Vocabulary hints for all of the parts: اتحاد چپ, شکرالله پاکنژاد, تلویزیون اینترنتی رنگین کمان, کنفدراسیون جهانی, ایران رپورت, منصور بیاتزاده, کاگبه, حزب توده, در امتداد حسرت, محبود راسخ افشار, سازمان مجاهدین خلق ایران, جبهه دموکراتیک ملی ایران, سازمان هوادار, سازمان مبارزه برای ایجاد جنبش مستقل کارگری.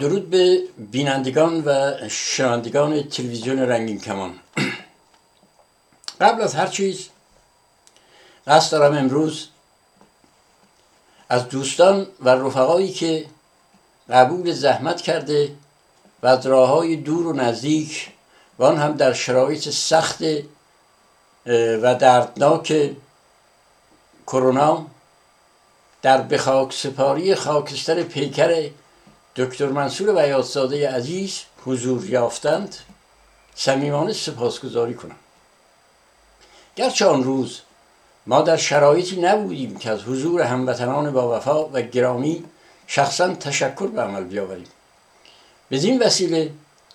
درود به بینندگان و شنوندگان تلویزیون رنگین کمان. قبل از هر چیز قصد دارم امروز از دوستان و رفقایی که قبول زحمت کرده و از راههای دور و نزدیک و آن هم در شرایط سخت و دردناک کرونا در به خاک سپاری خاکستر پیکر دکتر منصور بیاتزاده عزیز حضور یافتند صمیمانه سپاسگزاری کنم. گرچه آن روز ما در شرایطی نبودیم که از حضور هموطنان با وفا و گرامی شخصا تشکر به عمل بیاوریم، به این وسیله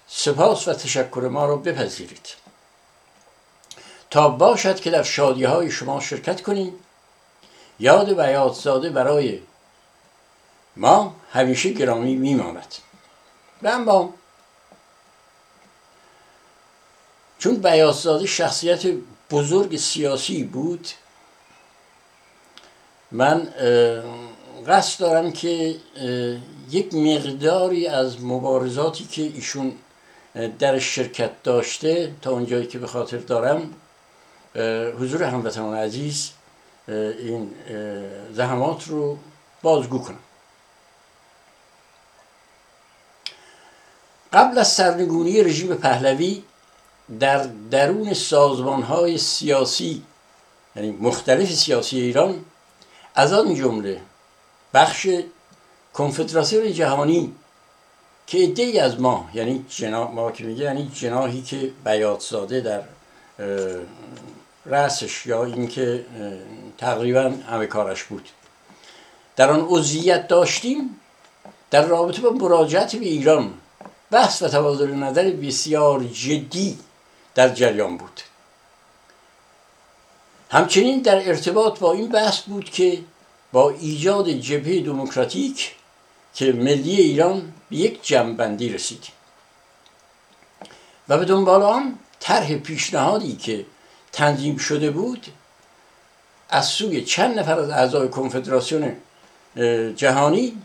سپاس و تشکر ما را بپذیرید تا باشد که در شادی‌های شما شرکت کنیم. یاد بیاتزاده برای ما همیشه گرامی میماند و اما چون بیاتزاده شخصیت بزرگ سیاسی بود، من قصد دارم که یک مقداری از مبارزاتی که ایشون در شرکت داشته تا اونجایی که به خاطر دارم حضور هموطنان عزیز این زحمات رو بازگو کنم. قبل از سرنگونی رژیم پهلوی در درون سازمان‌های سیاسی، یعنی مختلف سیاسی ایران، از آن جمله بخش کنفدراسیون جهانی که عده‌ای از ما، یعنی جناحی که بیاتزاده در رأسش یا اینکه تقریبا همه کارش بود، در آن عضویت داشتیم، در رابطه با مراجعت به ایران بحث و تبادل نظر بسیار جدی در جریان بود. همچنین در ارتباط با این بحث بود که با ایجاد جبهه دموکراتیک که ملی ایران به یک جمع‌بندی رسید و به دنبال آن طرح پیشنهادی که تنظیم شده بود از سوی چند نفر از اعضای کنفدراسیون جهانی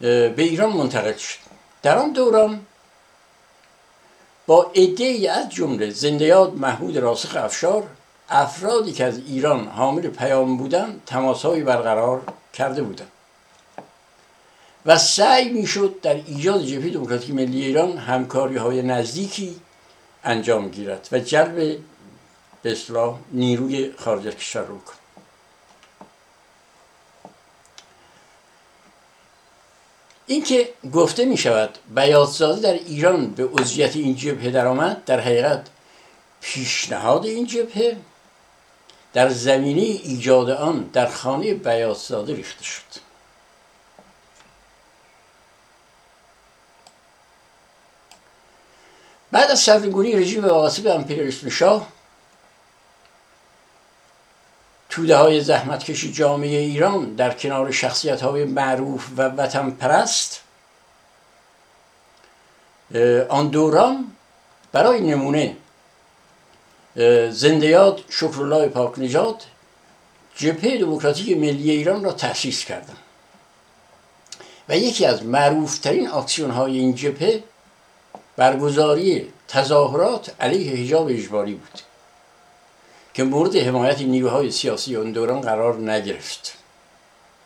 به ایران منتقل شد. در آن دوران با عده‌ای از جمله زنده‌یاد محبود راسخ افشار افرادی که از ایران حامل پیام بودند تماس‌هایی برقرار کرده بودند و سعی می‌شد در ایجاد جبهه دموکراتیک ملی ایران همکاری‌های نزدیکی انجام گیرد و جلب به اصطلاح نیروی خارج از کشور رو کند. اینکه گفته می شود بیاتزاده در ایران به عضویت این جبهه درآمد، در حقیقت پیشنهاد این جبهه در زمینه ایجاد آن در خانه بیاتزاده ریخته شد. بعد از سرنگونی رژیم بواسطه امپریالیسم شاه، توده های زحمتکش جامعه ایران در کنار شخصیت های معروف و وطن پرست آن دوران، برای نمونه زنده‌یاد شکرالله پاکنژاد جبهه دموکراتیک ملی ایران را تأسیس کردند و یکی از معروفترین اکسیون های این جبهه برگزاری تظاهرات علیه حجاب اجباری بود که مورد حمایت نیروهای سیاسی آن دوران قرار نگرفت،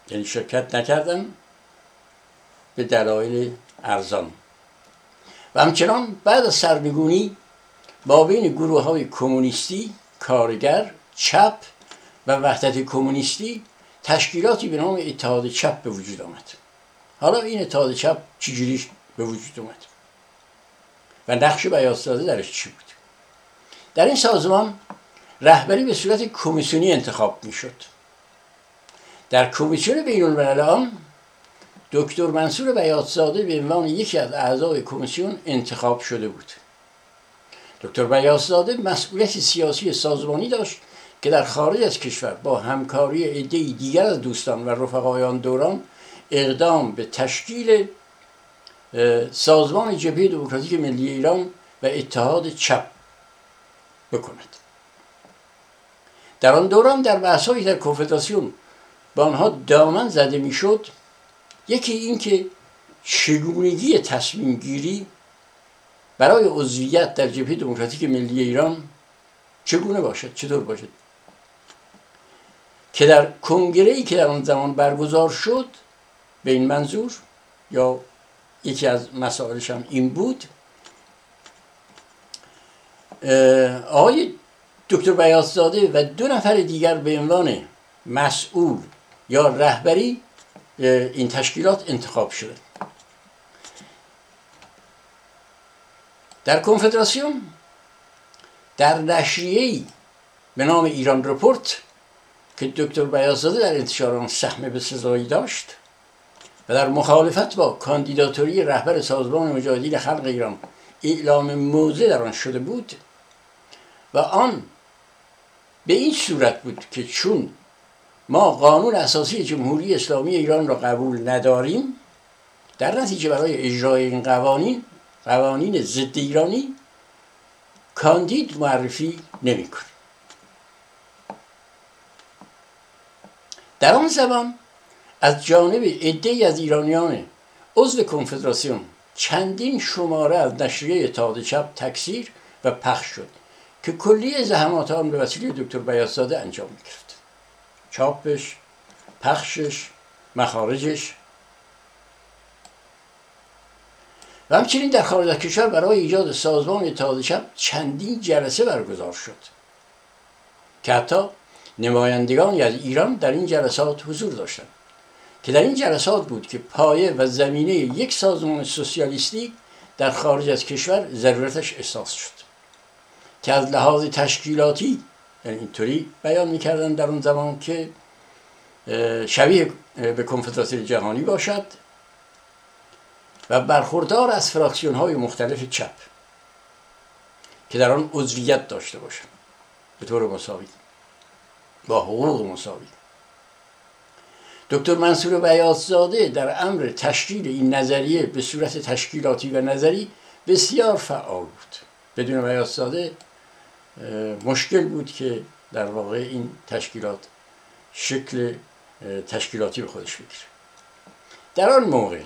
یعنی شرکت نکردن به دلایل ارزان. و همچنان بعد از سرنگونی با بین گروه‌های کمونیستی، کارگر، چپ و وحدت کمونیستی تشکیلاتی به نام اتحاد چپ به وجود آمد. حالا این اتحاد چپ چجوری به وجود آمد و نقش بیاتزاده درش چی بود؟ در این سازمان رهبری به صورت کمیسیونی انتخاب میشد. در کمیسیون بین‌الملل آن دکتر منصور بیاتزاده به عنوان یکی از اعضای کمیسیون انتخاب شده بود. دکتر بیاتزاده مسئولیت سیاسی سازمانی داشت که در خارج از کشور با همکاری عده‌ای دیگر از دوستان و رفقای آن دوران اقدام به تشکیل سازمان جبهه دموکراتیک ملی ایران و اتحاد چپ بکند. در آن دوران در بحث‌هایی در کنفدراسیون با آنها دامن زده میشد، یکی این که چگونگی تصمیم گیری برای عضویت در جبهه دموکراتیک ملی ایران چگونه باشد، چطور باشد، که در کنگره‌ای که در آن زمان برگزار شد به این منظور، یا یکی از مسائلش هم این بود، آقای دکتر بیاتزاده و دو نفر دیگر به عنوان مسئول یا رهبری این تشکیلات انتخاب شده. در کنفدراسیون در نشریه‌ای به نام ایران رپورت که دکتر بیاتزاده در انتشار آن سهم به سزایی داشت و در مخالفت با کاندیداتوری رهبر سازمان مجاهدین خلق ایران اعلام موضع در آن شده بود و آن به این صورت بود که چون ما قانون اساسی جمهوری اسلامی ایران را قبول نداریم، در نتیجه برای اجرای این قوانین ضد ایرانی کاندید معرفی نمی‌کنیم. در آن زمان از جانب عده‌ای از ایرانیان عضو کنفدراسیون چندین شماره از نشریه اتحاد چپ تکثیر و پخش شد که کلیه زحمات آن به وسیله دکتر بیاتزاده انجام می‌گرفت. چاپش، پخشش، مخارجش و همچنین در خارج از کشور برای ایجاد سازمان اتحاد چپ چندین جلسه برگزار شد که حتی نمایندگانی از ایران در این جلسات حضور داشتند که در این جلسات بود که پایه و زمینه یک سازمان سوسیالیستی در خارج از کشور ضرورتش احساس شد که از لحاظ تشکیلاتی، یعنی اینطوری بیان می‌کردن در اون زمان که شبیه به کنفدراسیون جهانی باشد و برخوردار از فراکسیون‌های مختلف چپ که در آن عضویت داشته باشند به طور مساوی با حقوق مساوی. دکتر منصور بیاتزاده در امر تشکیل این نظریه به صورت تشکیلاتی و نظری بسیار فعال بود. بدون بیاتزاده مشکل بود که در واقع این تشکیلات شکل تشکیلاتی به خودش بگیره. در آن موقع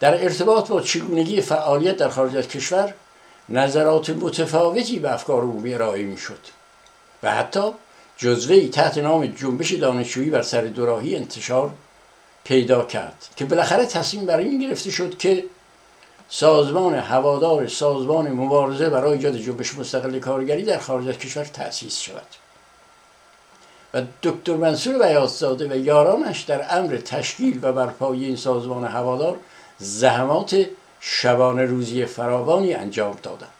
در ارتباط با چگونگی فعالیت در خارج از کشور نظرات متفاوتی به افکار عمومی ارائه می‌شد و حتی جزوه‌ای تحت نام جنبش دانشجویی بر سر دوراهی انتشار پیدا کرد که بالاخره تصمیم بر این گرفته شد که سازمان هوادار، سازمان مبارزه برای ایجاد جنبش مستقل کارگری در خارج از کشور تأسیس شود و دکتر منصور بیاتزاده و یارانش در امر تشکیل و برپایی این سازمان هوادار زحمات شبانه روزی فراوانی انجام دادند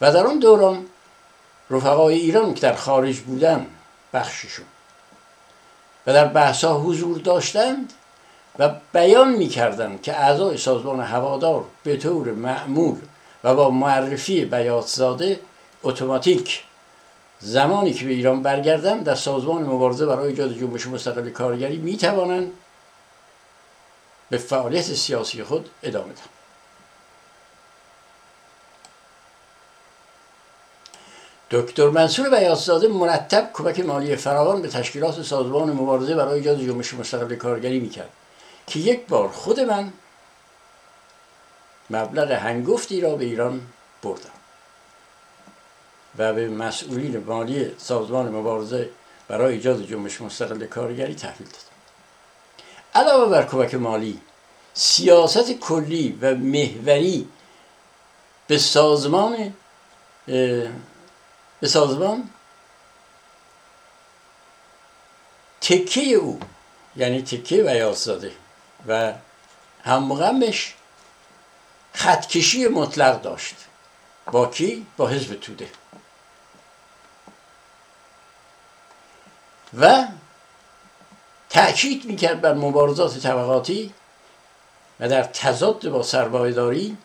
و در آن دوران رفقای ایران که در خارج بودند بخششون و در بحث‌ها حضور داشتند و بیان می‌کردند که اعضای سازمان هوادار به طور معمول و با معرفی بیاتزاده اتوماتیک زمانی که به ایران برگردند در سازمان مبارزه برای ایجاد جنبش مستقل کارگری می‌توانند به فعالیت سیاسی خود ادامه دهند. دکتر منصور بیاتزاده مرتب کمک مالی فراوان به تشکیلات سازمان مبارزه برای ایجاد جنبش مستقل کارگری میکرد که یک بار خود من مبلغ هنگفتی را به ایران بردم و به مسئولین مالی سازمان مبارزه برای ایجاد جنبش مستقل کارگری تحویل دادم. علاوه بر کمک مالی، سیاست کلی و محوری به سازمان تکه او، یعنی تکه بیاتزاده و همغمش، خطکشی مطلق داشت. با کی؟ با حزب توده. و تأکید میکرد بر مبارزات طبقاتی و در تضاد با سرمایه‌داری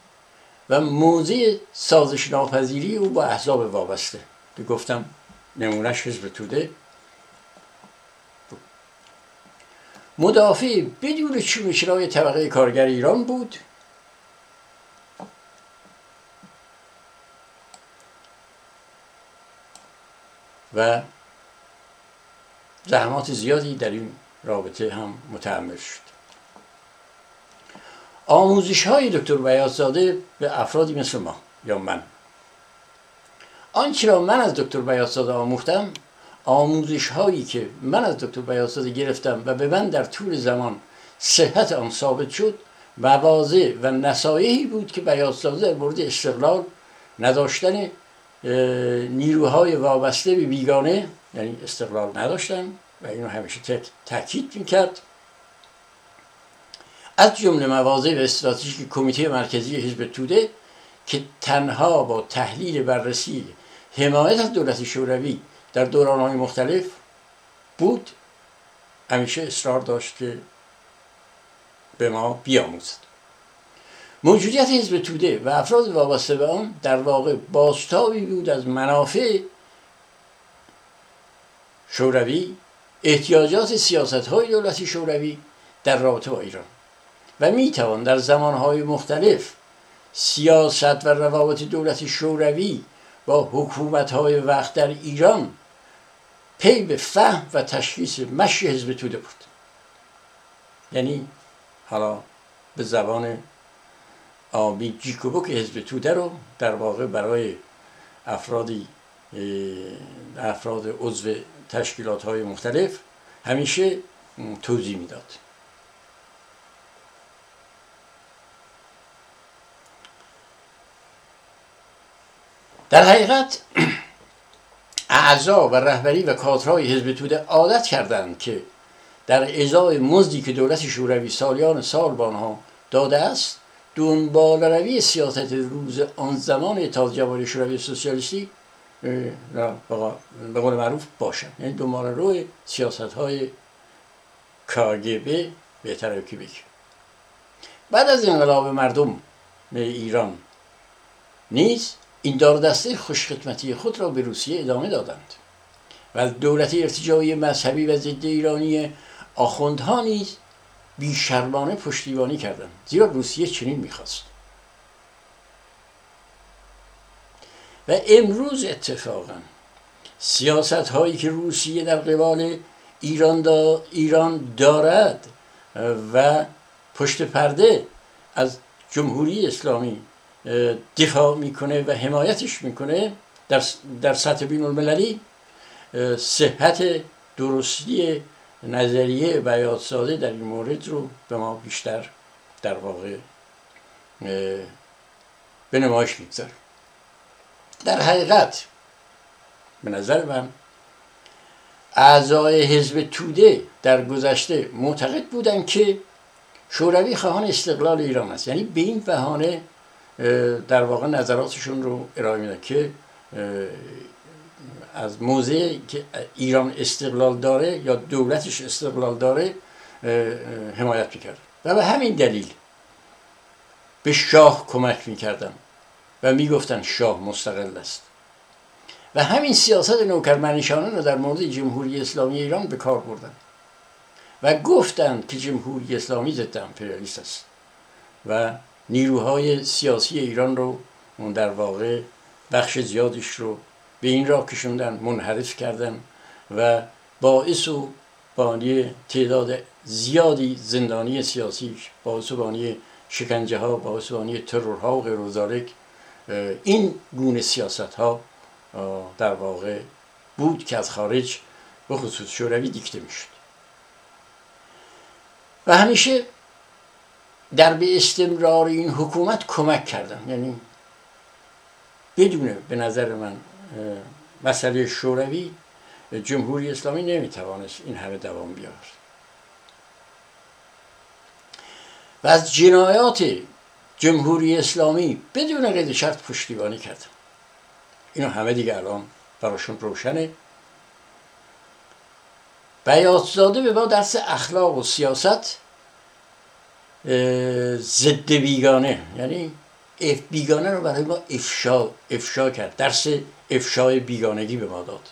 و موضع سازش ناپذیری او با احزاب وابسته که گفتم نمونش حزب توده. مدافع بدون چشم‌شرای طبقه کارگر ایران بود و زحمات زیادی در این رابطه هم متحمل شد. آموزش های دکتر بیاتزاده به افرادی مثل ما یا من، آنچه را من از دکتر بیاتزاده آموختم، آموزش هایی که من از دکتر بیاتزاده گرفتم و به من در طول زمان صحت آن ثابت شد، مواضع و نصایحی بود که بیاتزاده در مورد استقلال، نداشتن نیروهای وابسته به بیگانه، یعنی استقلال نداشتن و اینو همیشه تاکید میکرد، از جمله مواضع و استراتژیک کمیته مرکزی حزب توده که تنها با تحلیل بررسی حمایت از دولت شوروی در دوران‌های مختلف بود، همیشه اصرار داشت که به ما بیاموزد. موجودیت حزب توده و افراد وابسته به آن در واقع بازتابی بود از منافع شوروی، احتیاجات سیاست‌های دولت شوروی در رابطه با ایران و میتوان در زمانهای مختلف سیاست و روابط دولت شوروی با حکومت‌های وقت در ایران پی به فهم و تشخیص مشی حزب توده بود. یعنی حالا به زبان آبی جیکوبوک حزب توده رو در واقع برای افراد عضو تشکیلات‌های مختلف همیشه توضیح میداد. در حقیقت اعضا و رهبری و کادرهای حزب توده عادت کردند که در ازای مزدی که دولت شوروی سالیان سال به آنها داده است، دنبال روی سیاست روز آن زمان اتحاد جماهیر شوروی سوسیالیستی به قول معروف باشند، یعنی دنبال روی سیاست‌های کاگبه به ترکی بک. بعد از انقلاب مردم ایران نیز این داردسته خوشخدمتی خود را به روسیه ادامه دادند و دولت ارتجاعی مذهبی و ضد ایرانی آخوندها نیز بیشرمانه پشتیبانی کردند، زیرا روسیه چنین میخواست. و امروز اتفاقا سیاست هایی که روسیه در قبال ایران دارد و پشت پرده از جمهوری اسلامی دفاع میکنه و حمایتش میکنه، در سطح بین المللی صحت درستی نظریه بیاتزاده در این مورد رو به ما بیشتر در واقع به نمایش میگذاره. در حقیقت به نظر من اعضای حزب توده در گذشته معتقد بودند که شوروی خواهان استقلال ایران است، یعنی به این بهانه در واقع نظراتشون رو ارائه میدن که از موضعی که ایران استقلال داره یا دولتش استقلال داره حمایت میکرد و به همین دلیل به شاه کمک میکردن و میگفتن شاه مستقل است و همین سیاست نوکرمنشانه رو در مورد جمهوری اسلامی ایران به کار بردن و گفتند که جمهوری اسلامی ضد امپریالیست است و نیروهای سیاسی ایران رو در واقع بخش زیادش رو به این راه کشوندن، منحرف کردن و باعث و بانی تعداد زیادی زندانی سیاسی، باعث و بانی شکنجه ها، باعث و بانی ترورها و غیر و ذالک این گونه سیاست ها در واقع بود که از خارج به خصوص شوروی دیکته میشد و همیشه در به استمرار این حکومت کمک کردن. یعنی بدون به نظر من مسئله شوروی جمهوری اسلامی نمیتوانست این همه دوام بیاورد و از جنایات جمهوری اسلامی بدون قید شرط پشتیبانی کرد. اینو همه دیگه الان براشون روشنه. بیاتزاده به ما درس اخلاق و سیاست ضد بیگانه، یعنی بیگانه رو برای ما افشا کرد، درس افشای بیگانگی به ما داد.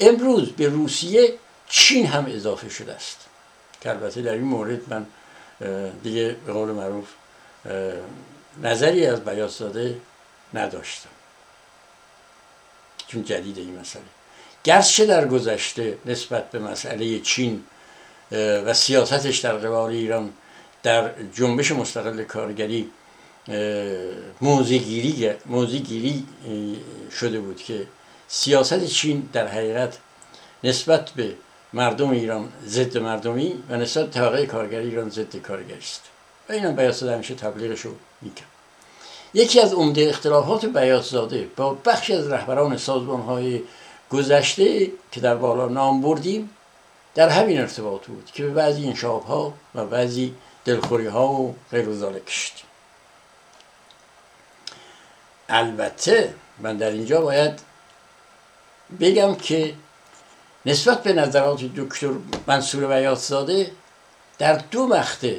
امروز به روسیه چین هم اضافه شده است که البته در این مورد من دیگه به قول معروف نظری از بیاتزاده نداشتم چون جدید این مسئله، گرچه در گذشته نسبت به مسئله چین و سیاستش در قبال ایران در جنبش مستقل کارگری موضع‌گیری شده بود که سیاست چین در حقیقت نسبت به مردم ایران ضد مردمی و نسبت به طبقه کارگری ایران ضد کارگری است. و اینم بیاتزاده همیشه تبلیغشو میکنه. یکی از عمده اختلافات بیاتزاده با بخشی از رهبران سازمان‌های گذشته که در بالا نام بردیم در همین ارتباط بود که به بعضی انشاب‌ها و بعضی دلخوری‌ها و غیر ذالک کشید. البته من در اینجا باید بگم که نسبت به نظرات دکتر منصور بیاتزاده در دو مقطع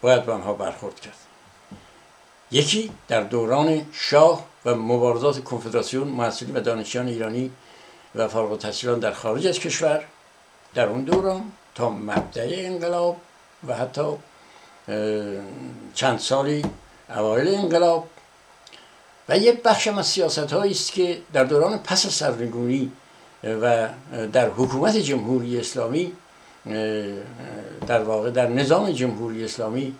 باید با آنها برخورد کرد. یکی در دوران شاه و مبارزات کنفدراسیون محصلین و دانشجویان ایرانی و فارغ التحصیلان در خارج از کشور، در اون دوران تا مبدأ انقلاب و حتی چند سالی اوایل انقلاب، و یک بخش از سیاست‌هایی است که در دوران پس از سرنگونی و در حکومت جمهوری اسلامی، در واقع در نظام جمهوری اسلامی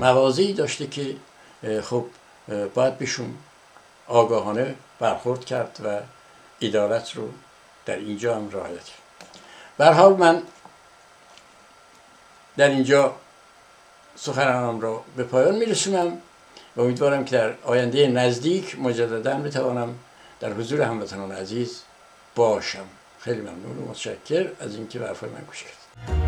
موازی داشته که خب باید بهشون آگاهانه برخورد کرد و ادارت رو در اینجا هم رعایت کرد. به هر حال من در اینجا سخنانم را به پایان میرسونم و امیدوارم که در آینده نزدیک مجدداً بتوانم در حضور هموطنان عزیز باشم. خیلی ممنون و متشکر از اینکه به حرفای من گوش کردید.